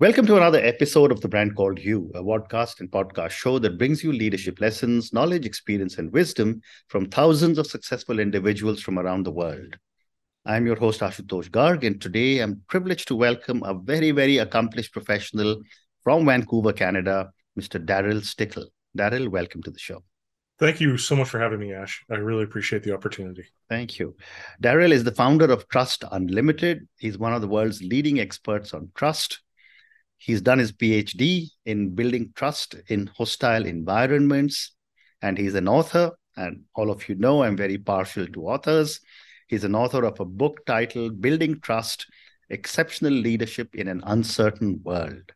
Welcome to another episode of The Brand Called You, a podcast and podcast show that brings you leadership lessons, knowledge, experience, and wisdom from thousands of successful individuals from around the world. I'm your host, Ashutosh Garg, and today I'm privileged to welcome a very, very accomplished professional from Vancouver, Canada, Mr. Darryl Stickel. Darryl, welcome to the show. Thank you so much for having me, Ash. I really appreciate the opportunity. Thank you. Darryl is the founder of Trust Unlimited. He's one of the world's leading experts on trust. He's done his PhD in building trust in hostile environments, and he's an author. And all of you know, I'm very partial to authors. He's an author of a book titled Building Trust, Exceptional Leadership in an Uncertain World.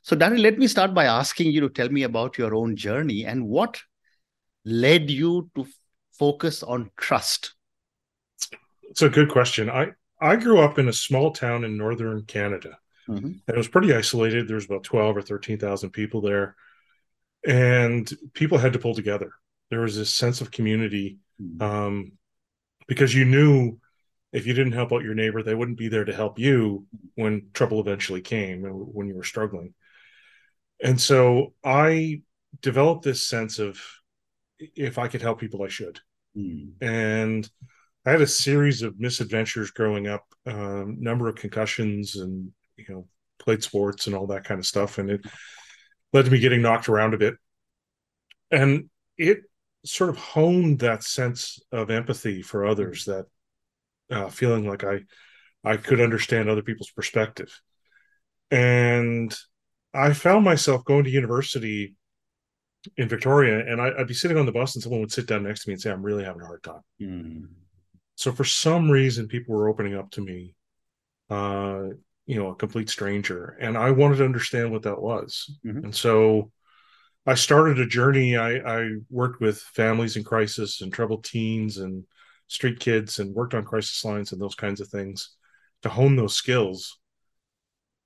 So Darryl, let me start by asking you to tell me about your own journey and what led you to focus on trust? It's a good question. I grew up in a small town in northern Canada. Mm-hmm. And it was pretty isolated. There was about 12 or 13,000 people there. And people had to pull together. There was this sense of community because you knew if you didn't help out your neighbor, they wouldn't be there to help you when trouble eventually came and when you were struggling. And so I developed this sense of, if I could help people, I should. And I had a series of misadventures growing up, number of concussions and, you know, played sports and all that kind of stuff. And it led to me getting knocked around a bit. And it sort of honed that sense of empathy for others, that feeling like I could understand other people's perspective. And I found myself going to university in Victoria, and I'd be sitting on the bus and someone would sit down next to me and say, I'm really having a hard time. So for some reason, people were opening up to me, a complete stranger. And I wanted to understand what that was. And so I started a journey. I worked with families in crisis and troubled teens and street kids and worked on crisis lines and those kinds of things to hone those skills.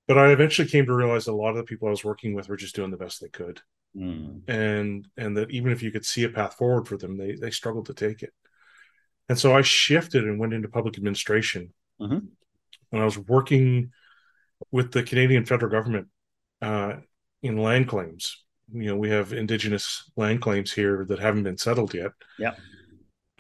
But I eventually came to realize a lot of the people I was working with were just doing the best they could. And that even if you could see a path forward for them, they struggled to take it. And so I shifted and went into public administration. And I was working with the Canadian federal government in land claims. You know, we have Indigenous land claims here that haven't been settled yet.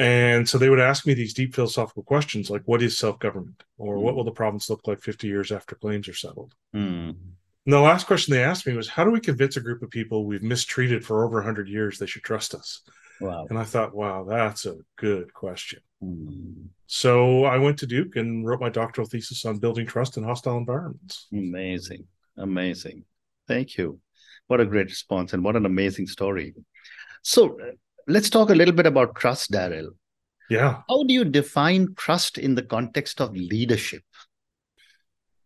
And so they would ask me these deep philosophical questions like, what is self-government? Or what will the province look like 50 years after claims are settled? And the last question they asked me was, how do we convince a group of people we've mistreated for over 100 years they should trust us? And I thought, wow, that's a good question. So I went to Duke and wrote my doctoral thesis on building trust in hostile environments. Amazing. Amazing. Thank you. What a great response and what an amazing story. So let's talk a little bit about trust, Darryl. How do you define trust in the context of leadership?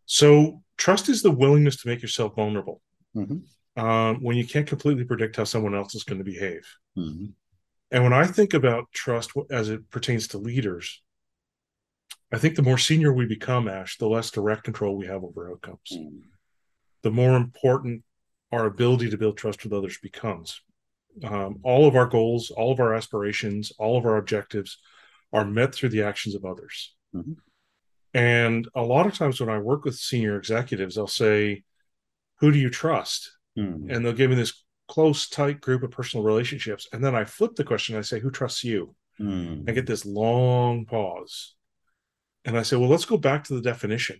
So trust is the willingness to make yourself vulnerable when you can't completely predict how someone else is going to behave. And when I think about trust as it pertains to leaders, I think the more senior we become, Ash, the less direct control we have over outcomes. The more important our ability to build trust with others becomes. All of our goals, all of our aspirations, all of our objectives are met through the actions of others. And a lot of times when I work with senior executives, I'll say, who do you trust? And they'll give me this close, tight group of personal relationships. And then I flip the question. I say, who trusts you? I get this long pause. And I say, well, let's go back to the definition.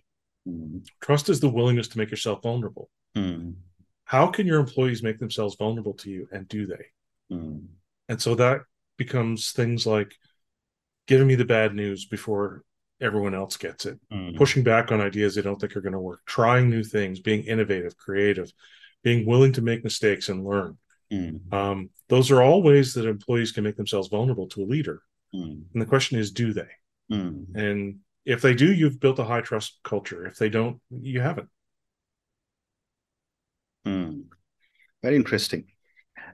Trust is the willingness to make yourself vulnerable. How can your employees make themselves vulnerable to you? And do they? And so that becomes things like giving me the bad news before everyone else gets it, pushing back on ideas they don't think are going to work, trying new things, being innovative, creative, being willing to make mistakes and learn. Those are all ways that employees can make themselves vulnerable to a leader. And the question is, do they? And if they do, you've built a high trust culture. If they don't, you haven't. Very interesting.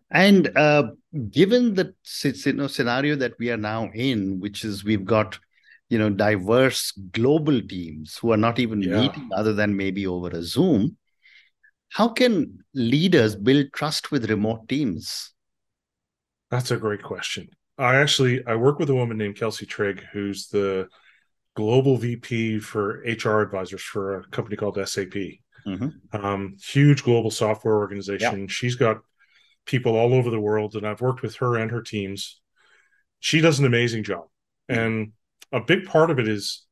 And given the scenario that we are now in, which is we've got diverse global teams who are not even meeting other than maybe over a Zoom. How can leaders build trust with remote teams? That's a great question. I work with a woman named Kelsey Trigg, who's the global VP for HR advisors for a company called SAP. Mm-hmm. Huge global software organization. Yeah. She's got people all over the world, and I've worked with her and her teams. She does an amazing job. Mm-hmm. And a big part of it is,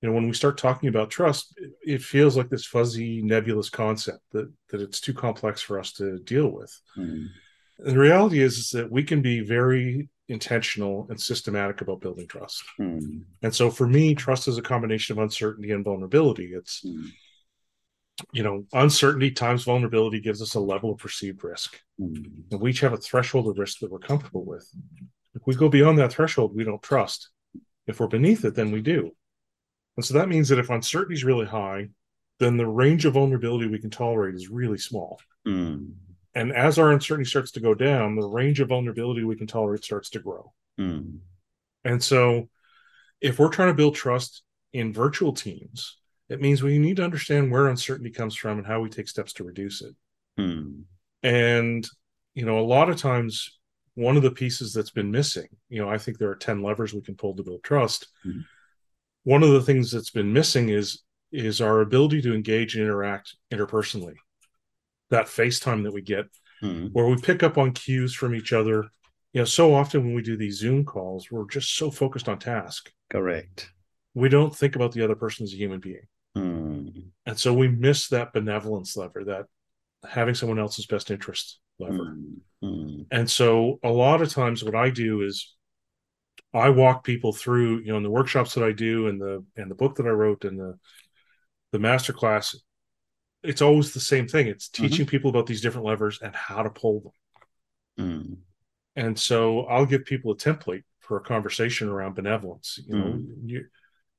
you know, when we start talking about trust, it feels like this fuzzy, nebulous concept that it's too complex for us to deal with. Mm-hmm. And the reality is that we can be very intentional and systematic about building trust. Mm-hmm. And so for me, trust is a combination of uncertainty and vulnerability. It's, mm-hmm. you know, uncertainty times vulnerability gives us a level of perceived risk. Mm-hmm. And we each have a threshold of risk that we're comfortable with. If we go beyond that threshold, we don't trust. If we're beneath it, then we do. And so that means that if uncertainty is really high, then the range of vulnerability we can tolerate is really small. Mm. And as our uncertainty starts to go down, the range of vulnerability we can tolerate starts to grow. Mm. And so if we're trying to build trust in virtual teams, it means we need to understand where uncertainty comes from and how we take steps to reduce it. Mm. And, you know, a lot of times, one of the pieces that's been missing, you know, I think there are 10 levers we can pull to build trust. Mm. One of the things that's been missing is our ability to engage and interact interpersonally. That face time that we get, mm-hmm. where we pick up on cues from each other. You know, so often when we do these Zoom calls, we're just so focused on task. Correct. We don't think about the other person as a human being. Mm-hmm. And so we miss that benevolence lever, that having someone else's best interest lever. Mm-hmm. And so a lot of times what I do is I walk people through, you know, in the workshops that I do and the book that I wrote and the masterclass, it's always the same thing. It's teaching mm-hmm. people about these different levers and how to pull them. Mm. And so I'll give people a template for a conversation around benevolence. You know,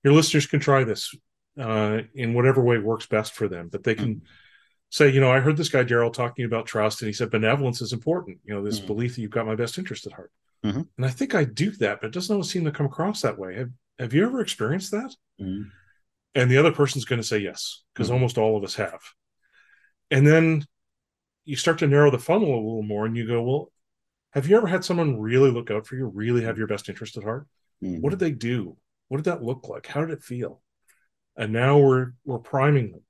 your listeners can try this in whatever way works best for them, but they can say, you know, I heard this guy, Darryl, talking about trust, and he said benevolence is important. You know, this belief that you've got my best interest at heart. Mm-hmm. And I think I do that, but it doesn't always seem to come across that way. Have you ever experienced that? Mm-hmm. And the other person's going to say yes, because almost all of us have. And then you start to narrow the funnel a little more and you go, well, have you ever had someone really look out for you, really have your best interest at heart? Mm-hmm. What did they do? What did that look like? How did it feel? And now we're priming them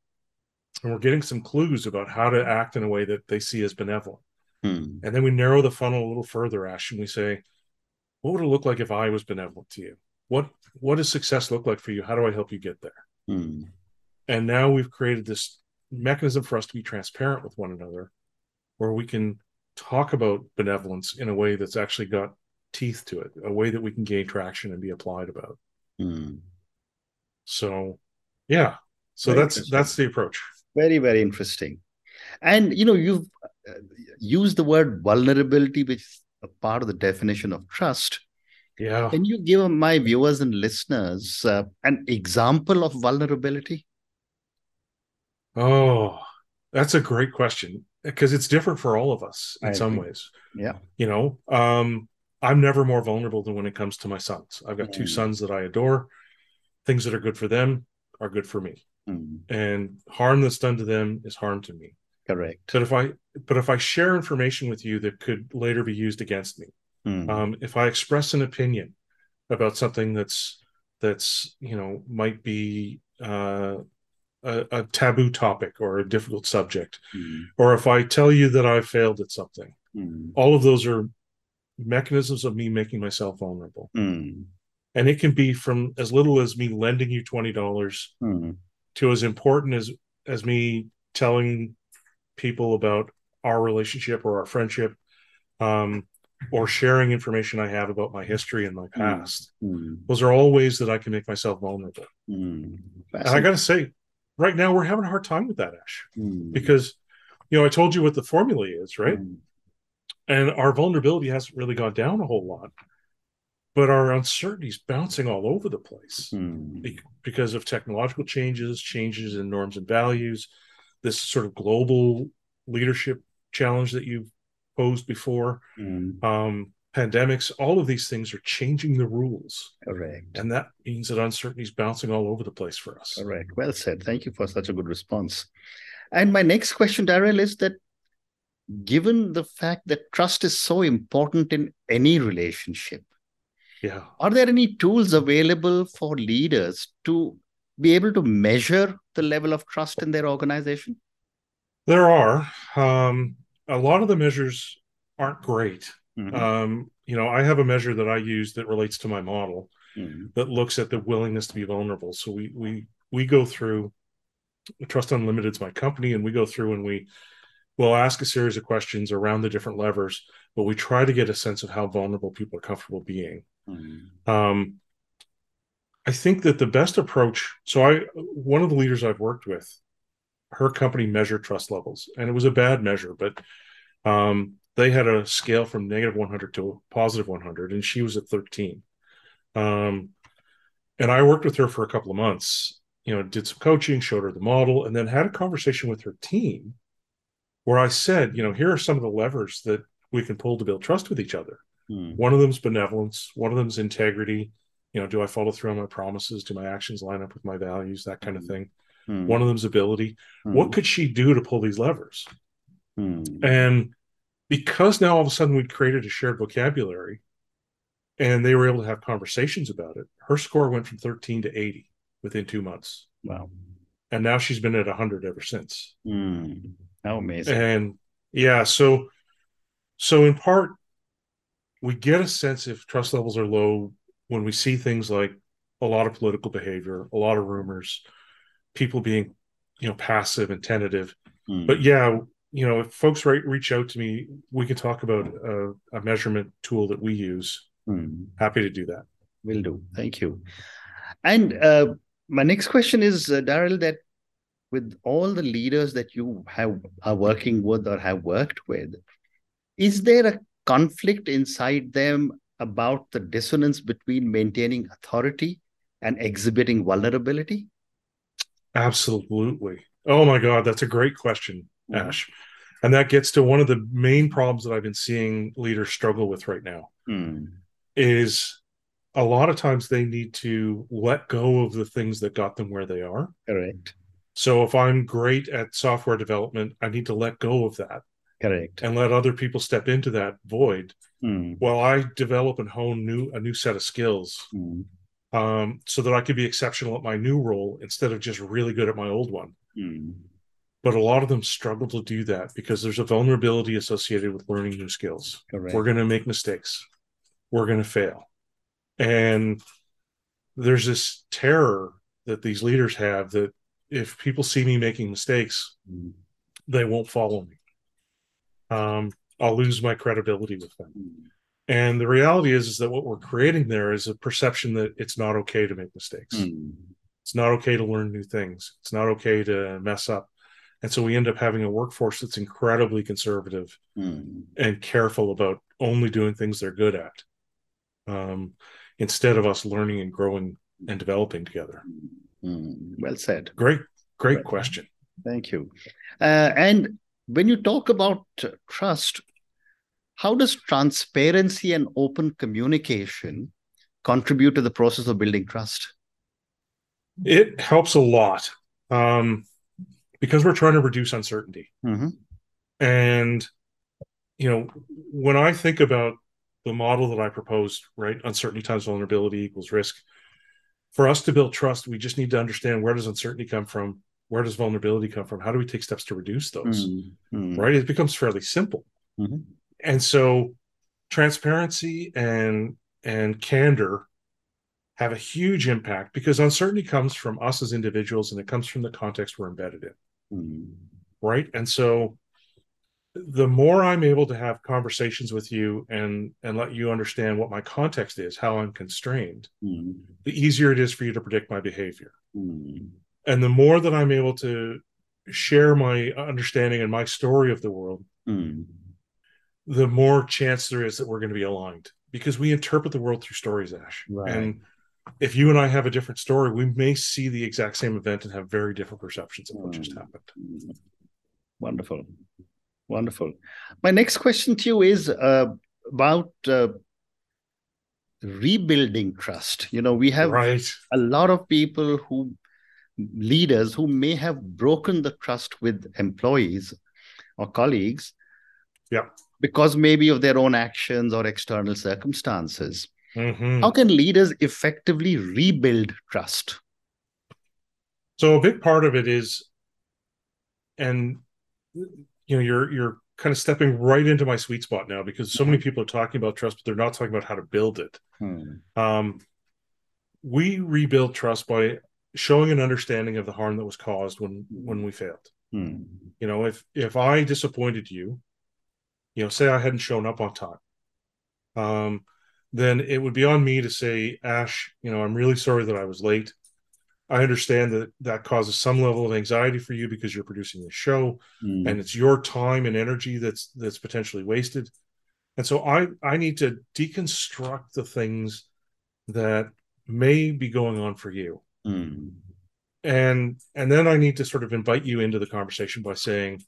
and we're getting some clues about how to act in a way that they see as benevolent. And then we narrow the funnel a little further, Ash, and we say, what would it look like if I was benevolent to you? What does success look like for you? How do I help you get there? Mm. And now we've created this mechanism for us to be transparent with one another, where we can talk about benevolence in a way that's actually got teeth to it, a way that we can gain traction and be applied about. Mm. So, yeah. So that's the approach. Very, very interesting. And, you know, you've use the word vulnerability, which is a part of the definition of trust. Yeah. Can you give my viewers and listeners an example of vulnerability? Oh, that's a great question, because it's different for all of us in some ways. Yeah. You know, I'm never more vulnerable than when it comes to my sons. I've got two sons that I adore. Things that are good for them are good for me. Mm. And harm that's done to them is harm to me. Correct. But if I share information with you that could later be used against me, if I express an opinion about something that's you know, might be a taboo topic or a difficult subject, or if I tell you that I failed at something, all of those are mechanisms of me making myself vulnerable. And it can be from as little as me lending you $20 to as important as me telling people about our relationship or our friendship, or sharing information I have about my history and my past. Those are all ways that I can make myself vulnerable. And I gotta say, right now we're having a hard time with that, Ash, because, you know, I told you what the formula is, right? And our vulnerability hasn't really gone down a whole lot, but our uncertainty is bouncing all over the place because of technological changes in norms and values, this sort of global leadership challenge that you've posed before, pandemics, all of these things are changing the rules. Correct. And that means that uncertainty is bouncing all over the place for us. Correct. Well said. Thank you for such a good response. And my next question, Darryl, is that given the fact that trust is so important in any relationship, are there any tools available for leaders to be able to measure the level of trust in their organization? There are. A lot of the measures aren't great. Mm-hmm. I have a measure that I use that relates to my model mm-hmm. that looks at the willingness to be vulnerable. So we go through, Trust Unlimited is my company, and we go through and we'll ask a series of questions around the different levers, but we try to get a sense of how vulnerable people are comfortable being. Mm-hmm. I think that the best approach, one of the leaders I've worked with, her company measured trust levels, and it was a bad measure, but they had a scale from negative 100 to positive 100, and she was at 13. And I worked with her for a couple of months, did some coaching, showed her the model, and then had a conversation with her team where I said, here are some of the levers that we can pull to build trust with each other. Hmm. One of them's benevolence. One of them's integrity. Do I follow through on my promises? Do my actions line up with my values? That kind of thing. Hmm. One of them's ability. Hmm. What could she do to pull these levers? Hmm. And because now all of a sudden we'd created a shared vocabulary and they were able to have conversations about it, her score went from 13 to 80 within 2 months. Wow. And now she's been at 100 ever since. Mm. How amazing. And yeah, so in part, we get a sense if trust levels are low when we see things like a lot of political behavior, a lot of rumors, people being, passive and tentative. Mm. But yeah, if folks reach out to me, we can talk about a measurement tool that we use. Mm. Happy to do that. Will do. Thank you. And my next question is, Darryl, that with all the leaders that you are working with or have worked with, is there a conflict inside them about the dissonance between maintaining authority and exhibiting vulnerability? Absolutely. Oh my God, that's a great question, Ash. And that gets to one of the main problems that I've been seeing leaders struggle with right now is a lot of times they need to let go of the things that got them where they are. Correct. So if I'm great at software development, I need to let go of that. Correct. And let other people step into that void while I develop and hone a new set of skills so that I could be exceptional at my new role instead of just really good at my old one. Mm. But a lot of them struggle to do that because there's a vulnerability associated with learning new skills. Correct. We're going to make mistakes. We're going to fail. And there's this terror that these leaders have that if people see me making mistakes, they won't follow me. I'll lose my credibility with them. And the reality is that what we're creating there is a perception that it's not okay to make mistakes. It's not okay to learn new things. It's not okay to mess up. And so we end up having a workforce that's incredibly conservative and careful about only doing things they're good at instead of us learning and growing and developing together. Well said. Great well, question. Thank you. And when you talk about trust, how does transparency and open communication contribute to the process of building trust? It helps a lot because we're trying to reduce uncertainty. Mm-hmm. And, when I think about the model that I proposed, right, uncertainty times vulnerability equals risk, for us to build trust, we just need to understand where does uncertainty come from? Where does vulnerability come from? How do we take steps to reduce those? Mm-hmm. Right? It becomes fairly simple. Mm-hmm. And so transparency and candor have a huge impact because uncertainty comes from us as individuals and it comes from the context we're embedded in. Mm-hmm. Right? And so the more I'm able to have conversations with you and let you understand what my context is, how I'm constrained, the easier it is for you to predict my behavior. Mm-hmm. And the more that I'm able to share my understanding and my story of the world, the more chance there is that we're going to be aligned because we interpret the world through stories, Ash. Right. And if you and I have a different story, we may see the exact same event and have very different perceptions of what just happened. Wonderful. Wonderful. My next question to you is about rebuilding trust. We have a lot of people leaders who may have broken the trust with employees or colleagues because maybe of their own actions or external circumstances. Mm-hmm. How can leaders effectively rebuild trust? So a big part of it is, and you're kind of stepping right into my sweet spot now, because so many people are talking about trust, but they're not talking about how to build it. We rebuild trust by showing an understanding of the harm that was caused when we failed. You know, if I disappointed you, say I hadn't shown up on time, then it would be on me to say, Ash, I'm really sorry that I was late. I understand that that causes some level of anxiety for you because you're producing this show and it's your time and energy that's potentially wasted. And so I need to deconstruct the things that may be going on for you. And then I need to sort of invite you into the conversation by saying,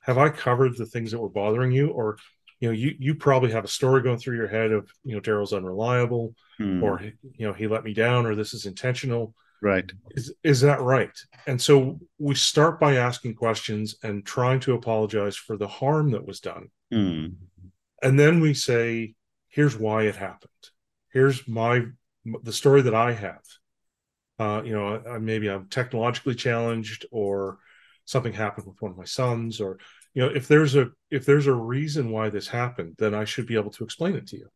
have I covered the things that were bothering you? Or, you probably have a story going through your head of, Darryl's unreliable or, he let me down, or this is intentional. Right. Is that right? And so we start by asking questions and trying to apologize for the harm that was done. And then we say, here's why it happened. Here's the story that I have. Maybe I'm technologically challenged, or something happened with one of my sons, or, if there's a reason why this happened, then I should be able to explain it to you.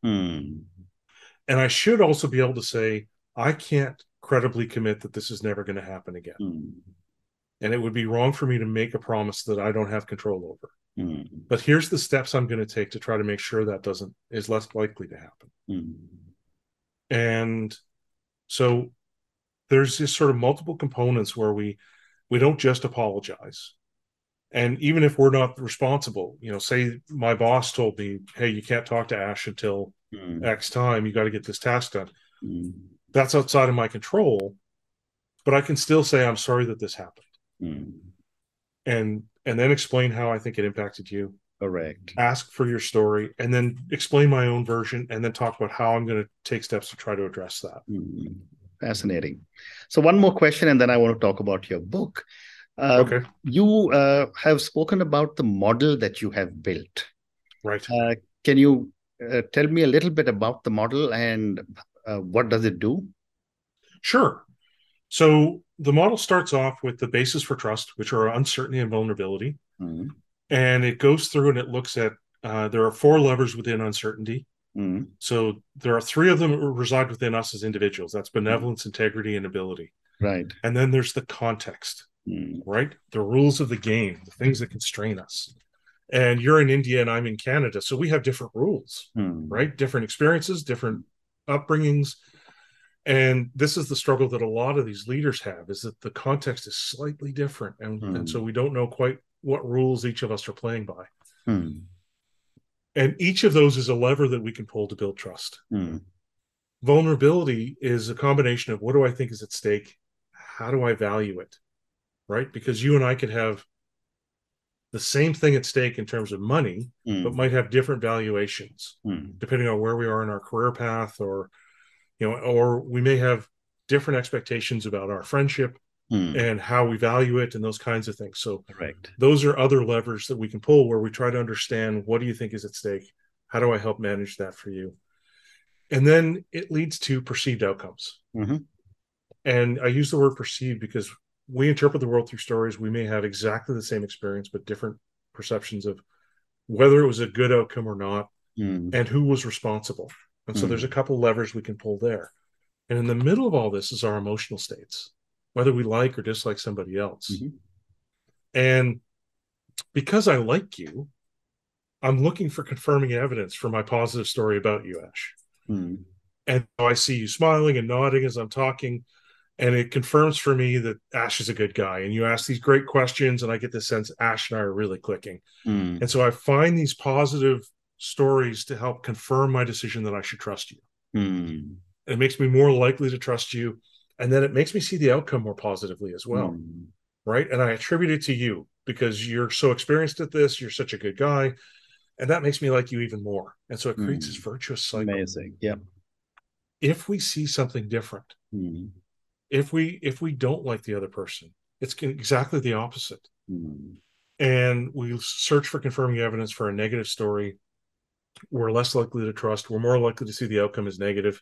And I should also be able to say, I can't credibly commit that this is never going to happen again. And it would be wrong for me to make a promise that I don't have control over. But here's the steps I'm going to take to try to make sure that is less likely to happen. And so there's this sort of multiple components where we don't just apologize. And even if we're not responsible, say my boss told me, hey, you can't talk to Ash until X time, you got to get this task done. That's outside of my control, but I can still say, I'm sorry that this happened. And then explain how I think it impacted you. Correct. Ask for your story, and then explain my own version, and then talk about how I'm going to take steps to try to address that. Fascinating. So one more question, and then I want to talk about your book. Okay. You have spoken about the model that you have built. Right. Can you tell me a little bit about the model and what does it do? Sure. So the model starts off with the basis for trust, which are uncertainty and vulnerability. And it goes through and it looks at, there are four levers within uncertainty. So there are three of them that reside within us as individuals. That's benevolence, integrity, and ability. Right. And then there's the context, right? The rules of the game, the things that constrain us. And you're in India and I'm in Canada. So we have different rules, right? Different experiences, different upbringings. And this is the struggle that a lot of these leaders have, is that the context is slightly different. And so we don't know quite what rules each of us are playing by. And each of those is a lever that we can pull to build trust. Vulnerability is a combination of what do I think is at stake? How do I value it? Right? Because you and I could have the same thing at stake in terms of money, but might have different valuations depending on where we are in our career path, or, or we may have different expectations about our friendship and how we value it and those kinds of things. So those are other levers that we can pull where we try to understand, what do you think is at stake? How do I help manage that for you? And then it leads to perceived outcomes. And I use the word perceived because we interpret the world through stories. We may have exactly the same experience, but different perceptions of whether it was a good outcome or not, and who was responsible. And so there's a couple levers we can pull there. And in the middle of all this is our emotional states, whether we like or dislike somebody else. And because I like you, I'm looking for confirming evidence for my positive story about you, Ash. And so I see you smiling and nodding as I'm talking, and it confirms for me that Ash is a good guy. And you ask these great questions, and I get the sense Ash and I are really clicking. And so I find these positive stories to help confirm my decision that I should trust you. It makes me more likely to trust you. And then it makes me see the outcome more positively as well. Right. And I attribute it to you because you're so experienced at this. You're such a good guy. And that makes me like you even more. And so it creates this virtuous cycle. Amazing. Yeah. If we see something different, if we don't like the other person, it's exactly the opposite. And we search for confirming evidence for a negative story. We're less likely to trust. We're more likely to see the outcome as negative.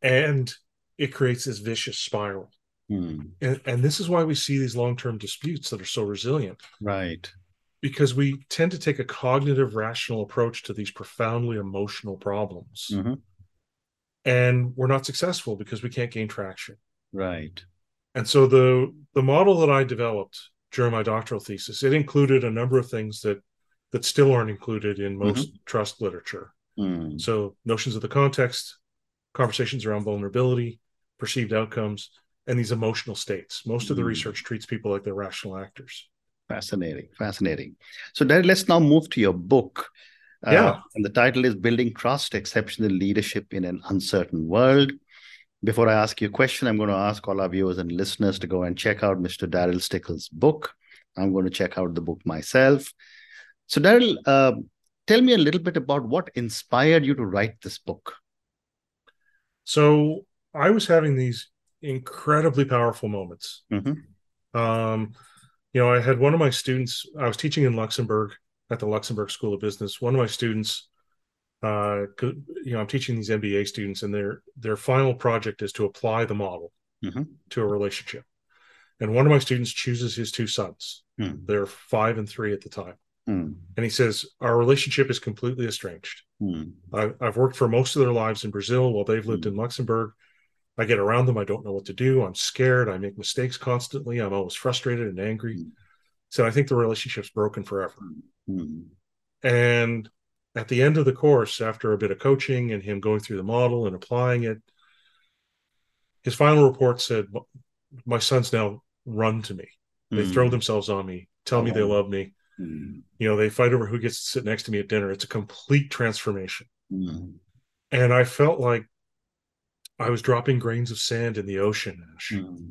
And it creates this vicious spiral And this is why we see these long-term disputes that are so resilient. Right. Because we tend to take a cognitive, rational approach to these profoundly emotional problems. Mm-hmm. And we're not successful because we can't gain traction. Right. And so the model that I developed during my doctoral thesis, it included a number of things that still aren't included in most mm-hmm. trust literature. Mm. So notions of the context, conversations around vulnerability, perceived outcomes, and these emotional states. Most of the research treats people like they're rational actors. Fascinating, fascinating. So Darryl, let's now move to your book. And the title is Building Trust, Exceptional Leadership in an Uncertain World. Before I ask you a question, I'm going to ask all our viewers and listeners to go and check out Mr. Darryl Stickel's book. I'm going to check out the book myself. So Darryl, tell me a little bit about what inspired you to write this book. So I was having these incredibly powerful moments. Mm-hmm. I had one of my students, I was teaching in Luxembourg at the Luxembourg School of Business. One of my students, I'm teaching these MBA students, and their final project is to apply the model mm-hmm. to a relationship. And one of my students chooses his two sons. Mm. They're 5 and 3 at the time. Mm. And he says, our relationship is completely estranged. Mm. I've worked for most of their lives in Brazil while they've lived in Luxembourg. I get around them. I don't know what to do. I'm scared. I make mistakes constantly. I'm always frustrated and angry. Mm. So I think the relationship's broken forever. Mm. And at the end of the course, after a bit of coaching and him going through the model and applying it, his final report said, my sons now run to me. They throw themselves on me, tell me they love me. Mm. They fight over who gets to sit next to me at dinner. It's a complete transformation. Mm. And I felt like I was dropping grains of sand in the ocean, Ash. Mm.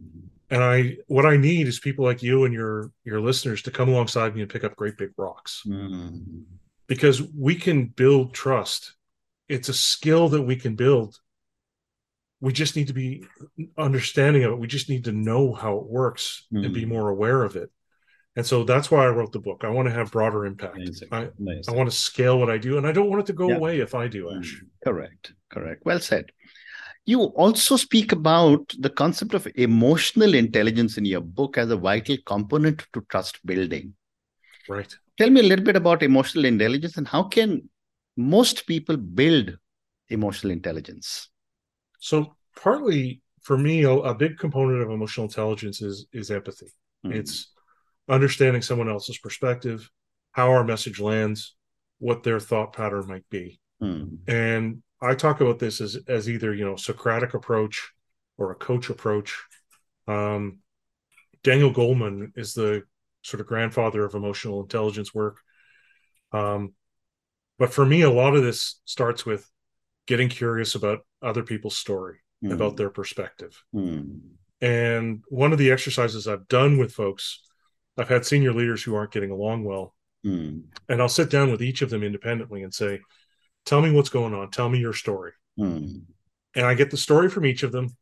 And what I need is people like you and your listeners to come alongside me and pick up great big rocks. Mm. Because we can build trust. It's a skill that we can build. We just need to be understanding of it. We just need to know how it works and be more aware of it. And so that's why I wrote the book. I want to have broader impact. Amazing. Amazing. I want to scale what I do, and I don't want it to go away if I do, Ash. Correct. Well said. You also speak about the concept of emotional intelligence in your book as a vital component to trust building. Right. Tell me a little bit about emotional intelligence and how can most people build emotional intelligence? So partly for me, a big component of emotional intelligence is empathy. Mm-hmm. It's understanding someone else's perspective, how our message lands, what their thought pattern might be. Mm. And I talk about this as either, Socratic approach or a coach approach. Daniel Goleman is the sort of grandfather of emotional intelligence work. But for me, a lot of this starts with getting curious about other people's story, about their perspective. Mm. And one of the exercises I've done with folks, I've had senior leaders who aren't getting along well. Mm. And I'll sit down with each of them independently and say, tell me what's going on. Tell me your story. Mm. And I get the story from each of them.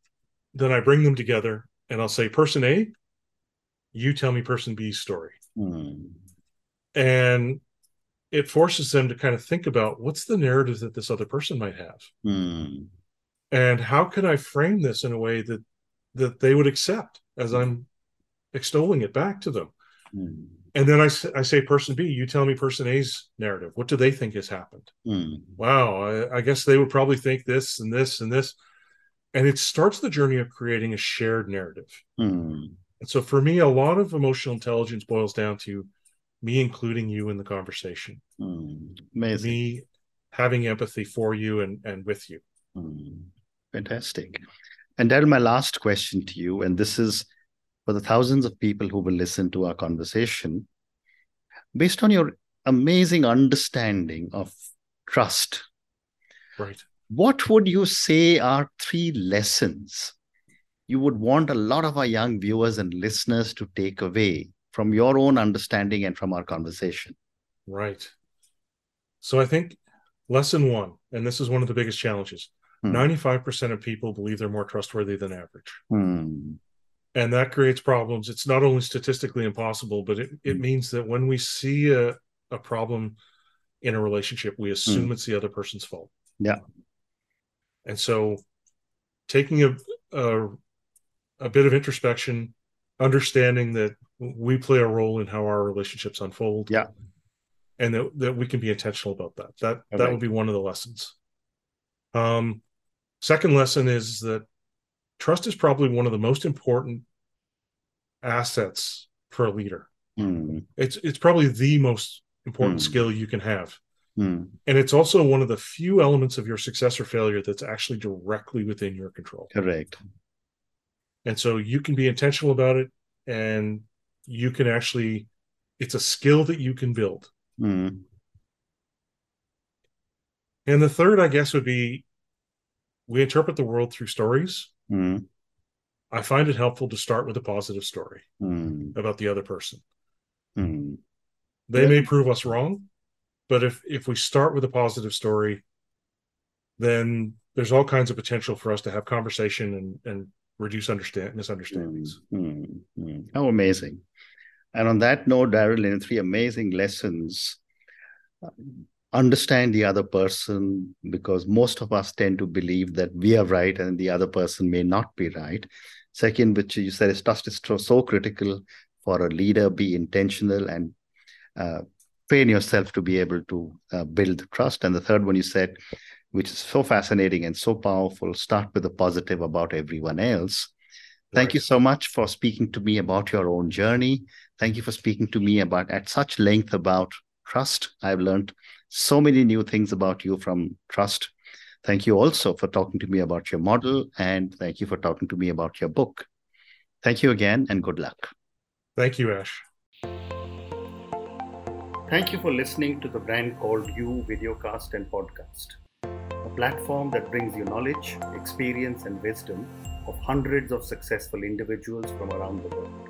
Then I bring them together and I'll say, person A, you tell me person B's story. Mm. And it forces them to kind of think about what's the narrative that this other person might have. Mm. And how can I frame this in a way that they would accept as I'm extolling it back to them. Mm. And then I say, person B, you tell me person A's narrative. What do they think has happened? Mm. Wow, I guess they would probably think this and this and this. And it starts the journey of creating a shared narrative. Mm. And so for me, a lot of emotional intelligence boils down to me including you in the conversation. Mm. Amazing. Me having empathy for you and with you. Mm. Fantastic. And Darryl, my last question to you, and this is, for the thousands of people who will listen to our conversation, based on your amazing understanding of trust, right? What would you say are 3 lessons you would want a lot of our young viewers and listeners to take away from your own understanding and from our conversation? Right. So I think lesson 1, and this is one of the biggest challenges, 95% of people believe they're more trustworthy than average. Mm. And that creates problems. It's not only statistically impossible, but it means that when we see a problem in a relationship, we assume it's the other person's fault. Yeah. And so taking a a bit of introspection, understanding that we play a role in how our relationships unfold. Yeah. And that we can be intentional about that. That would be one of the lessons. Second lesson is that trust is probably one of the most important assets for a leader. Mm. It's probably the most important skill you can have. Mm. And it's also one of the few elements of your success or failure that's actually directly within your control. Correct. And so you can be intentional about it, and you can actually, it's a skill that you can build. Mm. And the third, I guess, would be we interpret the world through stories. Mm. I find it helpful to start with a positive story about the other person. Mm. They may prove us wrong, but if we start with a positive story, then there's all kinds of potential for us to have conversation and reduce misunderstandings. Mm. Mm. How amazing. And on that note, Darryl, in three amazing lessons, understand the other person, because most of us tend to believe that we are right and the other person may not be right. Second, which you said is trust is so critical for a leader. Be intentional and train yourself to be able to build trust. And the third one you said, which is so fascinating and so powerful, start with the positive about everyone else. Thank you so much for speaking to me about your own journey. Thank you for speaking to me about at such length about trust. I've learned so many new things about you from trust. Thank you also for talking to me about your model, and thank you for talking to me about your book. Thank you again, and good luck. Thank you, Ash. Thank you for listening to The Brand Called You videocast and podcast, a platform that brings you knowledge, experience, and wisdom of hundreds of successful individuals from around the world.